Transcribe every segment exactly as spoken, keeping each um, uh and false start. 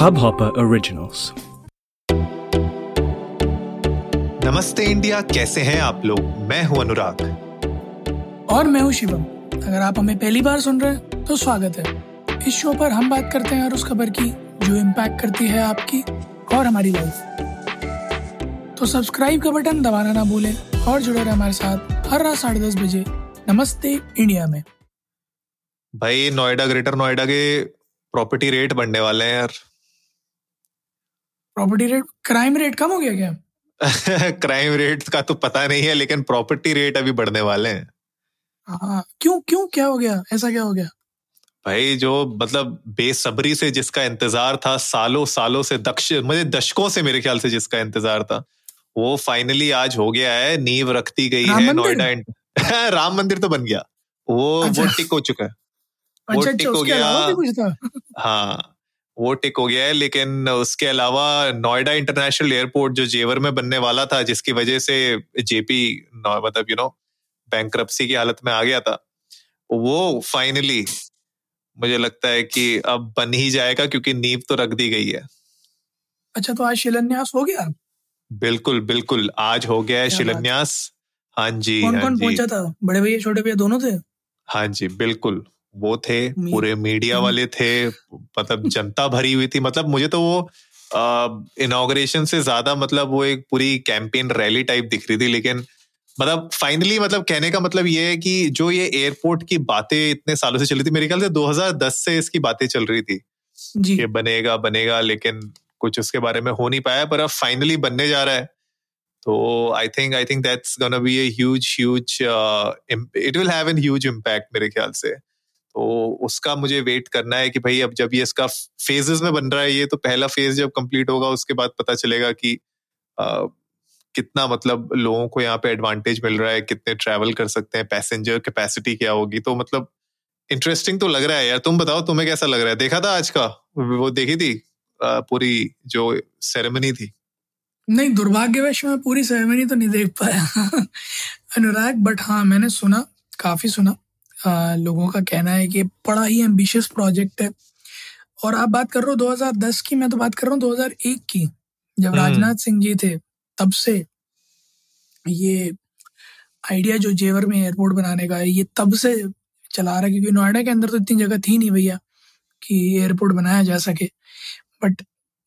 Hubhopper Originals। नमस्ते India, कैसे हैं आप लोग? मैं हूं अनुराग और मैं हूं शिवम। अगर आप हमें पहली बार सुन रहे हैं तो स्वागत है। इस शो पर हम बात करते हैं हर उस खबर की जो इम्पैक्ट करती है आपकी और हमारी लाइफ। तो सब्सक्राइब का बटन दबाना ना भूलें और जुड़े रहे हमारे साथ हर रात साढ़े दस बजे नमस्ते इंडिया में। भाई नोएडा, ग्रेटर नोएडा के प्रॉपर्टी रेट बढ़ने वाले हैं यार। प्रॉपर्टी रेट, क्राइम रेट कम हो गया क्या? क्राइम रेट का तो पता नहीं है, लेकिन प्रॉपर्टी रेट अभी बढ़ने वाले हैं। हाँ, क्यों क्यों क्या हो गया? ऐसा क्या हो गया भाई जो मतलब बेसब्री से जिसका इंतजार था सालों सालों से, दक्ष मुझे दशकों से मेरे ख्याल से जिसका इंतजार था वो फाइनली आज हो गया है। नींव रखती गई है नोएडा इंटर राम मंदिर तो बन गया, वो वो टिक हो चुका है, वो टिक हो गया। हाँ वो टिक हो गया है, लेकिन उसके अलावा नोएडा इंटरनेशनल एयरपोर्ट जो जेवर में बनने वाला था, जिसकी वजह से जेपी मतलब यू नो बैंक्रप्सी की हालत में आ गया था, वो फाइनली मुझे लगता है कि अब बन ही जाएगा क्योंकि नींव तो रख दी गई है। अच्छा, तो आज शिलान्यास हो गया? बिल्कुल बिल्कुल, आज हो गया है शिलान्यास। हाँ जी, कौन कौन पहुंचा था? बड़े भैया छोटे भैया दोनों थे? हाँ जी बिल्कुल, वो थे, पूरे मीडिया वाले थे, मतलब जनता भरी हुई थी। मतलब मुझे तो वो इनॉग्रेशन से ज्यादा मतलब वो एक पूरी कैंपेन रैली टाइप दिख रही थी। लेकिन मतलब फाइनली, मतलब कहने का मतलब ये है कि जो ये एयरपोर्ट की बातें इतने सालों से चली थी, मेरे ख्याल से दो हज़ार दस से इसकी बातें चल रही थी जी। ये बनेगा बनेगा लेकिन कुछ उसके बारे में हो नहीं पाया, पर अब फाइनली बनने जा रहा है। तो I think I think that's gonna be a huge huge it will have an huge impact मेरे ख्याल से। तो उसका मुझे वेट करना है कि भाई अब जब ये इसका फेजेस में बन रहा है, ये तो पहला फेज जब कंप्लीट होगा उसके बाद पता चलेगा कि आ, कितना मतलब लोगों को यहाँ पे एडवांटेज मिल रहा है, कितने ट्रैवल कर सकते हैं, पैसेंजर कैपेसिटी क्या होगी। तो मतलब इंटरेस्टिंग तो लग रहा है यार। तुम बताओ, तुम्हें कैसा लग रहा है? देखा था आज का वो, देखी थी आ, पूरी जो सेरेमनी थी? नहीं, दुर्भाग्यवश मैं पूरी सेरेमनी तो नहीं देख पाया अनुराग, बट हाँ मैंने सुना, काफी सुना। आ, लोगों का कहना है कि बड़ा ही एम्बिशियस प्रोजेक्ट है। और आप बात कर रहे हो दो हज़ार दस की, मैं तो बात कर रहा हूँ दो हज़ार एक की, जब राजनाथ सिंह जी थे, तब से ये आइडिया जो जेवर में एयरपोर्ट बनाने का है ये तब से चला रहा है, क्योंकि नोएडा के अंदर तो इतनी जगह थी नहीं भैया कि एयरपोर्ट बनाया जा सके। बट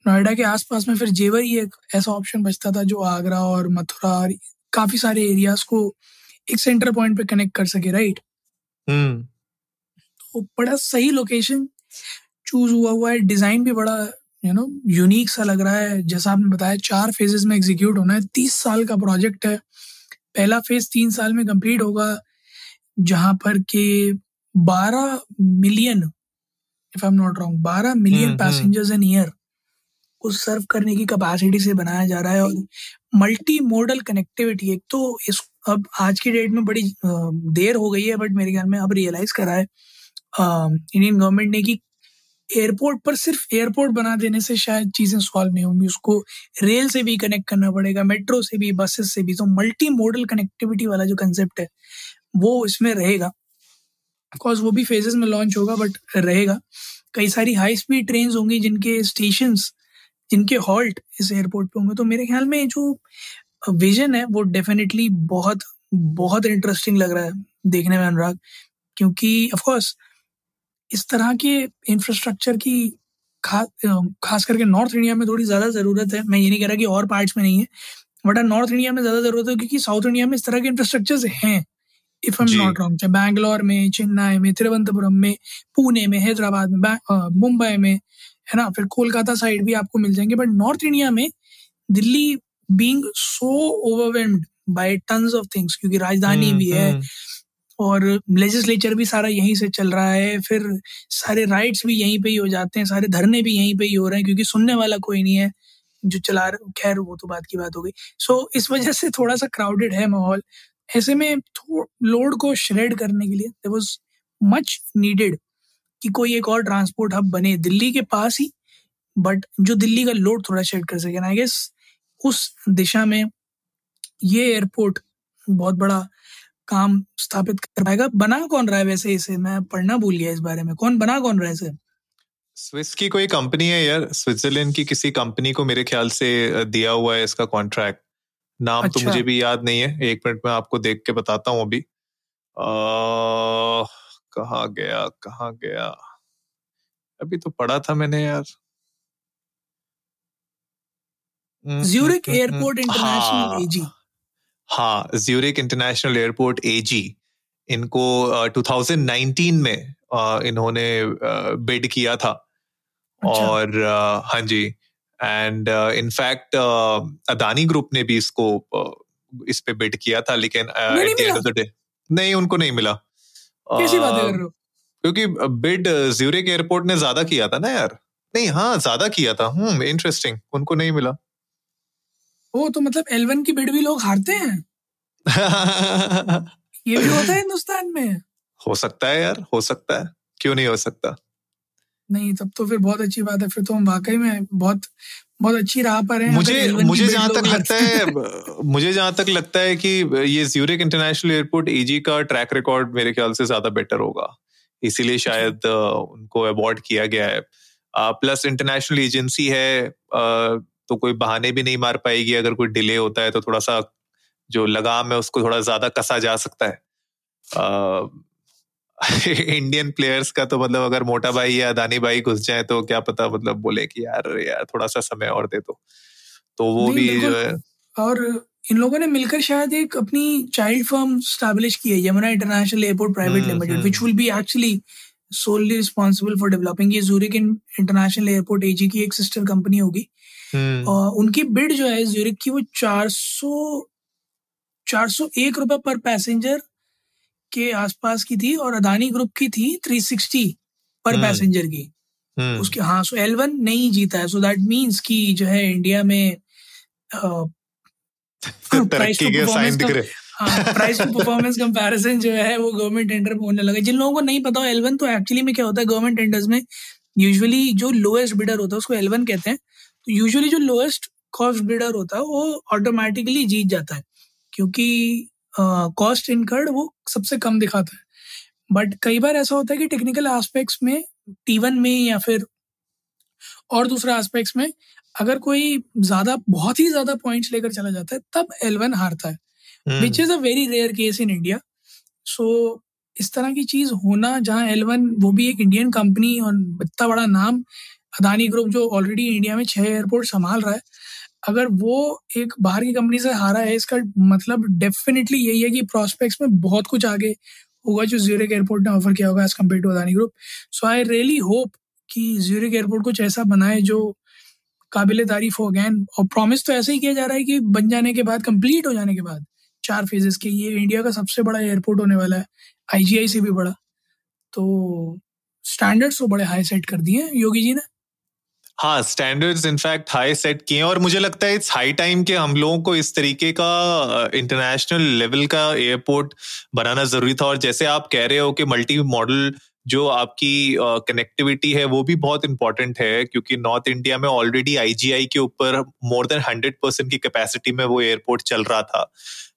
नोएडा के आसपास में फिर जेवर ही एक ऐसा ऑप्शन बचता था जो आगरा और मथुरा और काफ़ी सारे एरियाज को एक सेंटर पॉइंट पे कनेक्ट कर सके, राइट? हम्म, तो बड़ा सही लोकेशन चूज हुआ हुआ है। डिजाइन भी बड़ा यू नो यूनिक सा लग रहा है। जैसा आपने बताया चार फेजेस में एग्जीक्यूट होना है, तीस साल का प्रोजेक्ट है। पहला फेज तीन साल में कंप्लीट होगा, जहां पर के बारह million if I am not wrong बारह मिलियन पैसेंजर्स एन ईयर को सर्व करने की कैपेसिटी से बनाया जा रहा है। और मल्टी मोडल कनेक्टिविटी, एक तो इस अब आज की डेट में बड़ी देर हो गई है, बट मेरे ख्याल में अब रियलाइज करा है इंडियन गवर्नमेंट ने कि एयरपोर्ट पर सिर्फ एयरपोर्ट बना देने से शायद चीज़ें सॉल्व नहीं होंगी। उसको रेल से भी कनेक्ट करना पड़ेगा, मेट्रो से भी, बसेस से भी। तो मल्टी मॉडल कनेक्टिविटी वाला जो कंसेप्ट है वो इसमें रहेगा। ऑफकोर्स वो भी फेजेस में लॉन्च होगा, बट रहेगा। कई सारी हाई स्पीड ट्रेन होंगी जिनके स्टेशंस, जिनके हॉल्ट इस एयरपोर्ट पर होंगे। तो मेरे ख्याल में जो विजन है वो डेफिनेटली बहुत बहुत इंटरेस्टिंग लग रहा है देखने में अनुराग, क्योंकि ऑफ कोर्स इस तरह के इंफ्रास्ट्रक्चर की खास खास करके नॉर्थ इंडिया में थोड़ी ज़्यादा ज़रूरत है। मैं ये नहीं कह रहा कि और पार्ट्स में नहीं है, बट नॉर्थ इंडिया में ज़्यादा ज़रूरत है, क्योंकि साउथ इंडिया में इस तरह के इंफ्रास्ट्रक्चर्स हैं if I am not wrong. चाहे बैंगलोर में, चेन्नई में, तिरुवनंतपुरम में, पुणे में, हैदराबाद में, मुंबई में, है ना, फिर कोलकाता साइड भी आपको मिल जाएंगे। बट नॉर्थ इंडिया में Delhi being so overwhelmed by tons of things, क्योंकि राजधानी mm, भी mm. है और लेजिस्लेचर भी सारा यहीं से चल रहा है, फिर सारे राइट्स भी यहीं पे ही हो जाते हैं, सारे धरने भी यहीं पे ही हो रहे हैं क्योंकि सुनने वाला कोई नहीं है जो चला। खैर वो तो बात की बात हो गई। सो so, इस वजह से थोड़ा सा क्राउडेड है माहौल। ऐसे में लोड को श्रेड करने के लिए there was much needed कि कोई एक और ट्रांसपोर्ट हब बने दिल्ली के पास ही, बट जो दिल्ली का लोड थोड़ा शेड कर सके। आई गेस उस दिशा में ये एयरपोर्ट बहुत बड़ा काम स्थापित कर पाएगा। बना कौन रहा है वैसे इसे? मैं पढ़ना भूल गया इस बारे में, कौन बना कौन रहा है इसे? स्विस की कोई कंपनी है यार, स्विट्जरलैंड की किसी कंपनी को मेरे ख्याल से दिया हुआ है इसका कॉन्ट्रैक्ट। नाम अच्छा। तो मुझे भी याद नहीं है, एक मिनट में आपको देख के बताता हूँ। अभी कहाँ गया कहाँ गया अभी तो पढ़ा था मैंने यार। Zurich airport international AG. हाँ, ज़्यूरिक इंटरनेशनल एयरपोर्ट एजी। इनको दो हज़ार उन्नीस में इन्होंने बिड किया था। अच्छा। और हाँ जी, एंड इनफैक्ट अडानी ग्रुप ने भी इसको इस पे बिड किया था, लेकिन at the end of the day नहीं, उनको नहीं मिला। कैसी बात कर रहे हो? क्योंकि बिड ज़्यूरिक एयरपोर्ट ने ज्यादा किया था ना यार। नहीं, हाँ ज्यादा किया था। हम्म, इंटरेस्टिंग, उनको नहीं मिला। ओ, तो मतलब एल वन की बिड भी लोग हारते हैं। ये भी होता है हिंदुस्तान में। हो सकता है यार, हो सकता है, क्यों नहीं हो सकता। नहीं, तब तो फिर बहुत अच्छी बात है, फिर तो हम वाकई में बहुत बहुत अच्छी राह पर हैं। मुझे मुझे जहाँ तक लगता है मुझे जहाँ तक लगता है कि ये ज़्यूरिक इंटरनेशनल एयरपोर्ट एजी का ट्रैक रिकॉर्ड मेरे ख्याल से ज्यादा बेटर होगा, इसीलिए शायद उनको अवॉर्ड किया गया है। प्लस इंटरनेशनल एजेंसी है तो कोई बहाने भी नहीं मार पाएगी। अगर कोई डिले होता है तो थोड़ा सा जो लगाम है उसको थोड़ा ज्यादा कसा जा सकता है। इंडियन प्लेयर्स का तो मतलब अगर मोटा भाई या अडानी भाई घुस जाए तो क्या पता मतलब बोले कि यार यार थोड़ा सा समय और दे दो, तो वो भी जो है। और इन लोगों ने मिलकर शायद एक अपनी चाइल्ड फर्म स्टैब्लिश की है, Yamuna international airport private limited, which will be actually solely responsible for developing. ये ज़्यूरिक इंटरनेशनल एयरपोर्ट एजी की एक सिस्टर कंपनी होगी। और उनकी बिड जो है ज़्यूरिक की, वो चार सौ चार सौ एक रुपये पर पैसेंजर के आसपास की थी, और अडानी ग्रुप की थी तीन सौ साठ पर पैसेंजर की। उसके हाँ, सो एल वन नहीं जीता है, सो दैट मींस कि जो है इंडिया में प्राइस टू परफॉर्मेंस कंपैरिजन जो है वो गवर्नमेंट टेंडर में होने लगा। जिन लोगों को नहीं पता हो, एल वन तो एक्चुअली में क्या होता है, गवर्नमेंट टेंडर्स में यूजुअली जो लोएस्ट बिडर होता है उसको एल वन कहते हैं। तो यूजुअली जो लोएस्ट कॉस्ट बिडर होता है वो ऑटोमेटिकली जीत जाता है, क्योंकि कॉस्ट uh, इनकर्ड वो सबसे कम दिखाता है। बट कई बार ऐसा होता है कि टेक्निकल एस्पेक्ट्स में टी वन में या फिर और दूसरा एस्पेक्ट्स में अगर कोई ज़्यादा बहुत ही ज़्यादा पॉइंट्स लेकर चला जाता है तब एल वन हारता है, which is a very rare case in India. So इस तरह की चीज़ होना, जहाँ एल वन, वो भी एक इंडियन कंपनी और इतना बड़ा नाम, अडानी ग्रुप जो ऑलरेडी इंडिया में छः एयरपोर्ट संभाल रहा है, अगर वो एक बाहर की कंपनी से हारा है, इसका मतलब डेफिनेटली यही है कि प्रोस्पेक्ट्स में बहुत कुछ आगे होगा जो ज़्यूरिक एयरपोर्ट ने ऑफर किया होगा as compare to Adani group. So I really hope कि ज़्यूरिक एयरपोर्ट कुछ ऐसा बनाए जो काबिल तारीफ हो। गैन और प्रॉमिस तो ऐसे ही किया जा रहा है कि बन जाने के बाद, कंप्लीट हो जाने के बाद, चार फेजेस के, ये इंडिया का सबसे बड़ा एयरपोर्ट होने वाला है, आई जी आई से भी बड़ा। तो स्टैंडर्ड्स तो बड़े हाई सेट कर दिए योगी जी ने। हाँ, स्टैंडर्ड्स इनफैक्ट हाई सेट किए, और मुझे लगता है इट्स हाई टाइम कि हम लोगों को इस तरीके का इंटरनेशनल लेवल का एयरपोर्ट बनाना जरूरी था। और जैसे आप कह रहे हो कि मल्टी मॉडल जो आपकी कनेक्टिविटी है वो भी बहुत इंपॉर्टेंट है, क्योंकि नॉर्थ इंडिया में ऑलरेडी आईजीआई के ऊपर मोर देन हंड्रेड परसेंट की कैपेसिटी में वो एयरपोर्ट चल रहा था।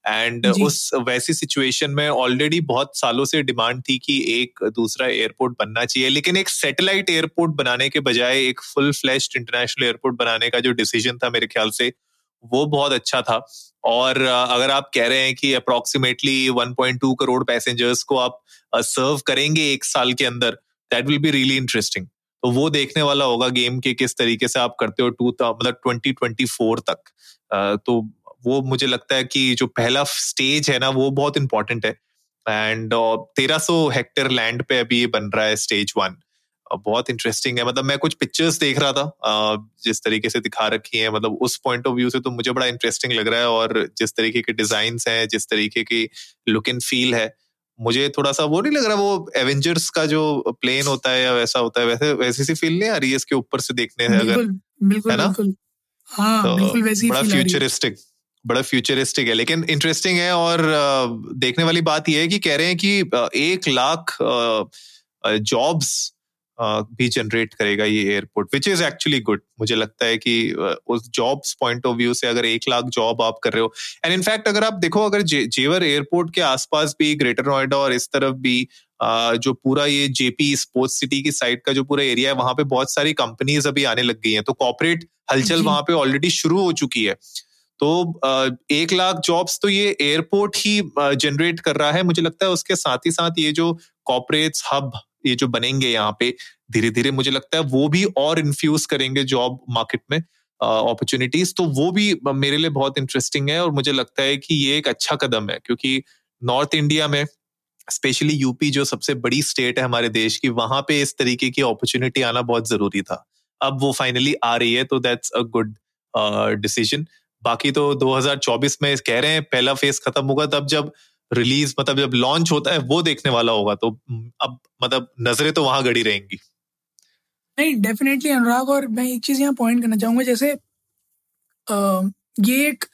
एंड उस वैसी सिचुएशन में ऑलरेडी बहुत सालों से डिमांड थी कि एक दूसरा एयरपोर्ट बनना चाहिए, लेकिन एक सैटेलाइट एयरपोर्ट बनाने के बजाय एक फुल फ्लैश्ड इंटरनेशनल एयरपोर्ट बनाने का जो डिसीजन था मेरे ख्याल से वो बहुत अच्छा था। और अगर आप कह रहे हैं कि अप्रोक्सीमेटली एक पॉइंट दो करोड़ पैसेंजर्स को आप सर्व करेंगे एक साल के अंदर, that will be really interesting. तो वो देखने वाला होगा गेम के किस तरीके से आप करते हो टू मतलब दो हज़ार चौबीस तक। तो वो मुझे लगता है कि जो पहला स्टेज है ना वो बहुत इंपॉर्टेंट है। एंड तेरह सौ हेक्टेयर लैंड पे अभी ये बन रहा है स्टेज वन, बहुत इंटरेस्टिंग है। मतलब मैं कुछ पिक्चर्स देख रहा था जिस तरीके से दिखा रखी है, मतलब उस पॉइंट ऑफ व्यू से तो मुझे बड़ा इंटरेस्टिंग लग रहा है। और जिस तरीके के डिजाइन्स हैं, जिस तरीके की लुक एंड फील है, मुझे थोड़ा सा वो नहीं लग रहा वो एवेंजर्स का जो प्लेन होता है या वैसा होता है, वैसे वैसी सी फील नहीं आ रही है इसके ऊपर से देखने से। अगर बिल्कुल, है ना, बिल्कुल, हाँ, तो बिल्कुल वैसी बड़ा फ्यूचरिस्टिक बड़ा फ्यूचरिस्टिक है, लेकिन इंटरेस्टिंग है। और देखने वाली बात यह है कि कह रहे हैं कि एक लाख जॉब्स भी जनरेट करेगा ये airport, which is actually good. मुझे लगता है कि उस जॉब्स पॉइंट ऑफ व्यू से अगर एक लाख जॉब आप कर रहे हो, एंड इनफैक्ट अगर आप देखो, अगर जे, जेवर एयरपोर्ट के आसपास भी, ग्रेटर नोएडा और इस तरफ भी जो पूरा ये जेपी स्पोर्ट्स सिटी की साइड का जो पूरा एरिया है वहां पे बहुत सारी कंपनीज अभी आने लग गई हैं, तो कॉर्पोरेट हलचल वहां पे ऑलरेडी शुरू हो चुकी है। तो एक लाख जॉब्स तो ये एयरपोर्ट ही जनरेट कर रहा है मुझे लगता है। उसके साथ ही साथ ये जो कॉर्पोरेट्स हब ये जो बनेंगे यहाँ पे धीरे धीरे मुझे लगता है वो भी और इन्फ्यूज करेंगे जॉब मार्केट में अपॉर्चुनिटीज, तो वो भी मेरे लिए बहुत इंटरेस्टिंग है। और मुझे लगता है कि ये एक अच्छा कदम है क्योंकि नॉर्थ इंडिया में स्पेशली यूपी जो सबसे बड़ी स्टेट है हमारे देश की, वहां पे इस तरीके की अपॉर्चुनिटी आना बहुत जरूरी था, अब वो फाइनली आ रही है, तो दैट्स अ गुड डिसीजन। बाकी तो दो हज़ार चौबीस में कह रहे हैं पहला फेज खत्म होगा, तब जब रिलीज मतलब जब लॉन्च होता है वो देखने वाला होगा, तो अब मतलब नजरें तो वहां गड़ी रहेंगी। नहीं, डेफिनेटली अनुराग, और मैं एक चीज यहाँ पॉइंट करना चाहूंगा, जैसे आ, ये एक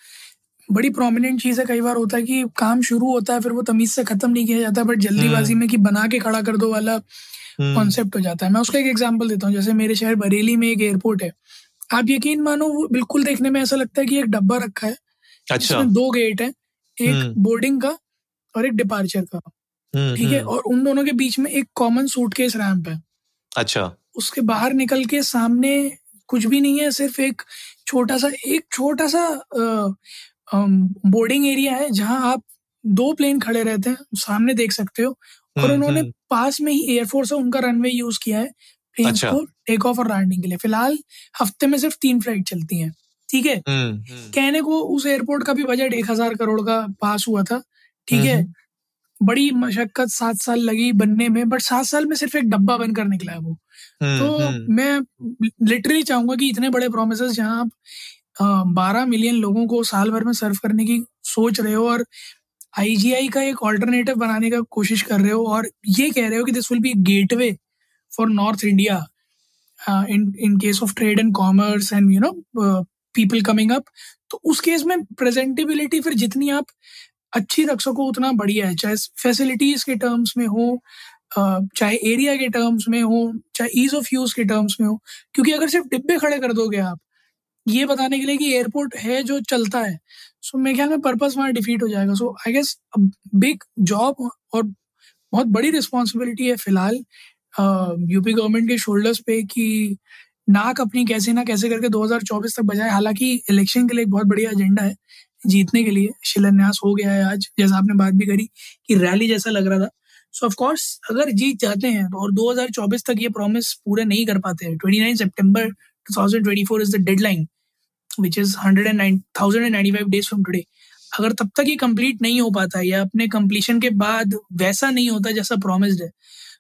बड़ी प्रोमिनेंट चीज़ है, कई बार होता है कि काम शुरू होता है फिर वो तमीज से खत्म नहीं किया जाता, बट जल्दीबाजी में कि बना के खड़ा कर दो वाला कॉन्सेप्ट हो जाता है। मैं उसका एक एग्जांपल देता हूँ, जैसे मेरे शहर बरेली में एक एयरपोर्ट है, आप यकीन मानो वो बिल्कुल देखने में ऐसा लगता है कि एक डब्बा रखा है, अच्छा, दो गेट है, एक बोर्डिंग का और एक डिपार्चर का, ठीक है, और उन दोनों के बीच में एक कॉमन सूटकेस रैंप है, अच्छा, उसके बाहर निकल के सामने कुछ भी नहीं है, सिर्फ एक छोटा सा एक छोटा सा बोर्डिंग एरिया है जहां आप दो प्लेन खड़े रहते हैं, सामने देख सकते हो, और उन्होंने पास में ही एयरफोर्स है उनका रनवे यूज किया है प्लेन को टेक ऑफ और लैंडिंग के लिए। फिलहाल हफ्ते में सिर्फ तीन फ्लाइट चलती हैं, ठीक है, कहने को उस एयरपोर्ट का भी बजट एक हजार करोड़ का पास हुआ था, ठीक है, बड़ी मशक्कत सात साल लगी बनने में, बट सात साल में सिर्फ एक डब्बा बनकर निकला है वो। तो मैं लिटरली चाहूंगा कि इतने बड़े प्रोमिसेस जहां आप बारह मिलियन लोगों को साल भर में सर्व करने की सोच रहे हो और आईजीआई का एक ऑल्टरनेटिव बनाने का कोशिश कर रहे हो और ये कह रहे हो कि this will be gateway for north India in in case of trade and commerce and you know people coming up, तो उस केस में प्रेजेंटेबिलिटी फिर जितनी आप अच्छी रख सको उतना बढ़िया है, चाहे फैसिलिटीज के टर्म्स में हो, चाहे एरिया के टर्म्स में हो, चाहे ईज ऑफ यूज के टर्म्स में हो, क्योंकि अगर सिर्फ डिब्बे खड़े कर दोगे आप ये बताने के लिए कि एयरपोर्ट है जो चलता है, सो मेरे ख्याल में पर्पस वहाँ डिफीट हो जाएगा। So I guess big job और बहुत बड़ी रिस्पॉन्सिबिलिटी है फिलहाल यूपी गवर्नमेंट के शोल्डर्स पे कि नाक अपनी कैसे ना कैसे करके दो हज़ार चौबीस तक बजाय। हालांकि इलेक्शन के लिए एक बहुत बढ़िया एजेंडा है जीतने के लिए, शिलान्यास हो गया है आज, जैसा आपने बात भी करी कि रैली जैसा लग रहा था। सो ऑफकोर्स अगर जीत जाते हैं और दो हज़ार चौबीस तक ये प्रॉमिस पूरे नहीं कर पाते हैं, उनतीस सितंबर दो हज़ार चौबीस is the deadline, which is one hundred ninety-five days from today. अगर तब तक ये कंप्लीट नहीं हो पाता या अपने कंप्लीशन के बाद वैसा नहीं होता जैसा प्रॉमिस्ड है,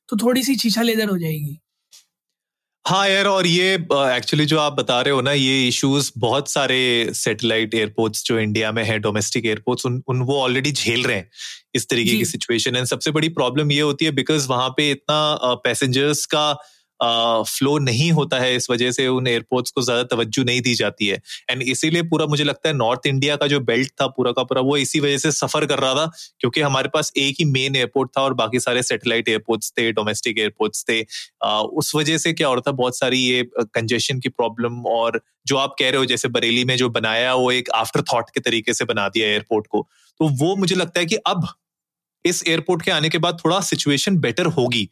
तो थोड़ी सी छीछा लेदर हो जाएगी। हाँ यार, और ये एक्चुअली जो आप बता रहे हो ना, ये इश्यूज बहुत सारे सैटेलाइट एयरपोर्ट्स जो इंडिया में है, डोमेस्टिक एयरपोर्ट्स, उन, उन वो ऑलरेडी झेल रहे हैं इस तरीके की सिचुएशन। एंड सबसे बड़ी प्रॉब्लम ये होती है बिकॉज वहां पे इतना पैसेंजर्स का फ्लो uh, नहीं होता है, इस वजह से उन एयरपोर्ट्स को ज्यादा तवज्जो नहीं दी जाती है। एंड इसीलिए पूरा मुझे लगता है नॉर्थ इंडिया का जो बेल्ट था पूरा का पूरा वो इसी वजह से सफर कर रहा था, क्योंकि हमारे पास एक ही मेन एयरपोर्ट था और बाकी सारे सैटेलाइट एयरपोर्ट्स थे, डोमेस्टिक एयरपोर्ट्स थे। uh, उस वजह से क्या हो रहा था, बहुत सारी ये कंजेशन की प्रॉब्लम, और जो आप कह रहे हो जैसे बरेली में जो बनाया वो एक आफ्टर थॉट के तरीके से बना दिया एयरपोर्ट को, तो वो मुझे लगता है कि अब इस एयरपोर्ट के आने के बाद थोड़ा सिचुएशन बेटर होगी।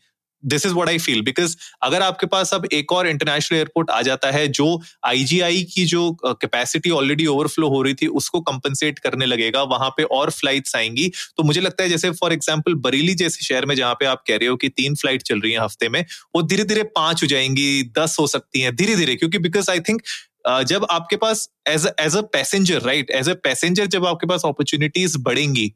This is what I feel, because अगर आपके पास अब एक और इंटरनेशनल एयरपोर्ट आ जाता है जो आईजीआई की जो कैपेसिटी ऑलरेडी ओवरफ्लो हो रही थी उसको कंपनसेट करने लगेगा, वहां पे और फ्लाइट्स आएंगी। तो मुझे लगता है जैसे फॉर एग्जांपल बरेली जैसे शहर में जहां पे आप कह रहे हो कि तीन फ्लाइट चल रही है हफ्ते में, वो धीरे धीरे पांच हो जाएंगी, दस हो सकती है धीरे धीरे, क्योंकि बिकॉज आई थिंक Uh, जब आपके पास as as a passenger right as a passenger जब आपके पास अपॉर्चुनिटीज बढ़ेंगी,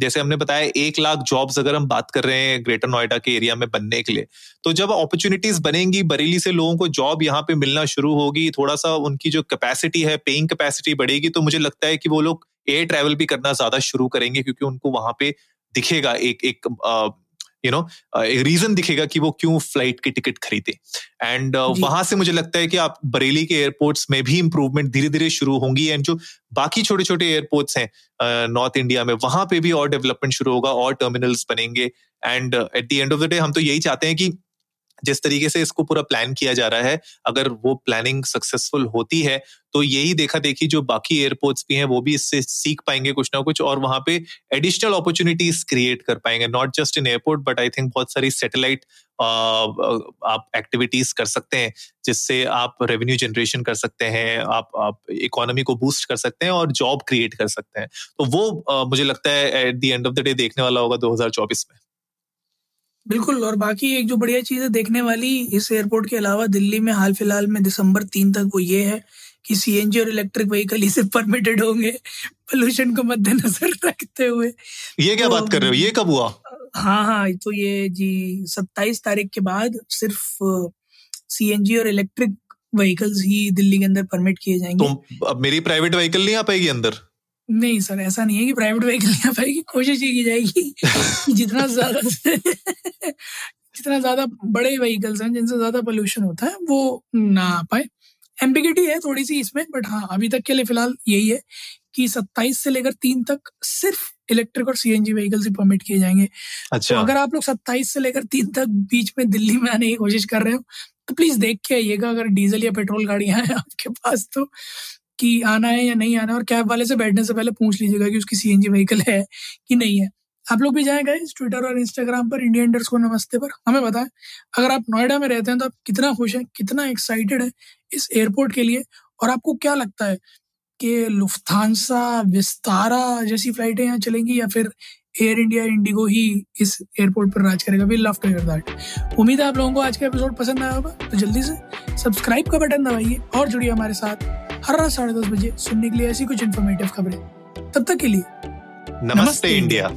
जैसे हमने बताया एक लाख जॉब्स अगर हम बात कर रहे हैं ग्रेटर नोएडा के एरिया में बनने के लिए, तो जब अपॉर्चुनिटीज बनेंगी, बरेली से लोगों को जॉब यहाँ पे मिलना शुरू होगी, थोड़ा सा उनकी जो कैपेसिटी है, पेइंग कैपेसिटी बढ़ेगी, तो मुझे लगता है कि वो लोग एयर ट्रैवल भी करना ज्यादा शुरू करेंगे, क्योंकि उनको वहां पे दिखेगा एक एक यू नो एक रीजन दिखेगा कि वो क्यों फ्लाइट की टिकट खरीदे। एंड वहां से मुझे लगता है कि आप बरेली के एयरपोर्ट्स में भी इंप्रूवमेंट धीरे धीरे शुरू होंगी, एंड जो बाकी छोटे छोटे एयरपोर्ट्स हैं नॉर्थ इंडिया में वहां पे भी और डेवलपमेंट शुरू होगा और टर्मिनल्स बनेंगे। And at the end of the day हम तो यही चाहते हैं कि जिस तरीके से इसको पूरा प्लान किया जा रहा है, अगर वो प्लानिंग सक्सेसफुल होती है तो यही देखा देखी जो बाकी एयरपोर्ट्स भी हैं वो भी इससे सीख पाएंगे कुछ ना कुछ और वहां पे एडिशनल अपॉर्चुनिटीज क्रिएट कर पाएंगे, not just in airport but I think बहुत सारी सैटेलाइट आप एक्टिविटीज कर सकते हैं जिससे आप रेवेन्यू जनरेशन कर सकते हैं, आप आप इकोनॉमी को बूस्ट कर सकते हैं और जॉब क्रिएट कर सकते हैं। तो वो आ, मुझे लगता है at the end of the day देखने वाला होगा दो हज़ार चौबीस में। बिल्कुल, और बाकी एक जो बढ़िया चीज़ है देखने वाली इस एयरपोर्ट के अलावा दिल्ली में हाल फिलहाल में दिसंबर तीन तक वो ये है कि सीएनजी और इलेक्ट्रिक व्हीकल इसे परमिटेड होंगे पोल्यूशन को मद्देनजर रखते हुए। ये क्या तो, बात कर रहे हो, ये कब हुआ? हाँ हाँ तो ये जी सत्ताईस तारीख के बाद सिर्फ सीएनजी और इलेक्ट्रिक व्हीकल्स ही दिल्ली के अंदर परमिट किए जाएंगे। तो अब मेरी प्राइवेट व्हीकल नहीं आ पाएगी अंदर? नहीं सर, ऐसा नहीं है कि प्राइवेट व्हीकल नहीं आ पाएगी, कोशिश ये की जाएगी जितना ज्यादा से जितना ज्यादा बड़े व्हीकल्स हैं जिनसे ज्यादा पोल्यूशन होता है वो ना आ पाए। एम्बिगिटी है थोड़ी सी इसमें, बट हाँ अभी तक के लिए फिलहाल यही है कि सत्ताईस से लेकर तीन तक सिर्फ इलेक्ट्रिक और सीएनजी व्हीकल्स ही परमिट किए जाएंगे। अच्छा, तो अगर आप लोग सत्ताईस से लेकर तीन तक बीच में दिल्ली में आने की कोशिश कर रहे हो तो प्लीज देख के आइएगा अगर डीजल या पेट्रोल गाड़ियां हैं आपके पास तो, कि आना है या नहीं आना, और कैब वाले से बैठने से पहले पूछ लीजिएगा कि उसकी सीएनजी व्हीकल है कि नहीं है। आप लोग भी जाएं गाइस ट्विटर और इंस्टाग्राम पर इंडिया अंडरस्कोर नमस्ते पर, हमें बताएं अगर आप नोएडा में रहते हैं तो आप कितना खुश हैं, कितना एक्साइटेड है इस एयरपोर्ट के लिए, और आपको क्या लगता है कि लुफ्थांसा, विस्तारा जैसी फ्लाइटें यहाँ चलेंगी या फिर एयर इंडिया, इंडिगो ही इस एयरपोर्ट पर राज करेगा। We love to hear that. उम्मीद है आप लोगों को आज का एपिसोड पसंद आया होगा, तो जल्दी से सब्सक्राइब का बटन दबाइए और जुड़िए हमारे साथ हर रात साढ़े दस बजे सुनने के लिए ऐसी कुछ इन्फॉर्मेटिव खबरें। तब तक के लिए नमस्ते, नमस्ते इंडिया।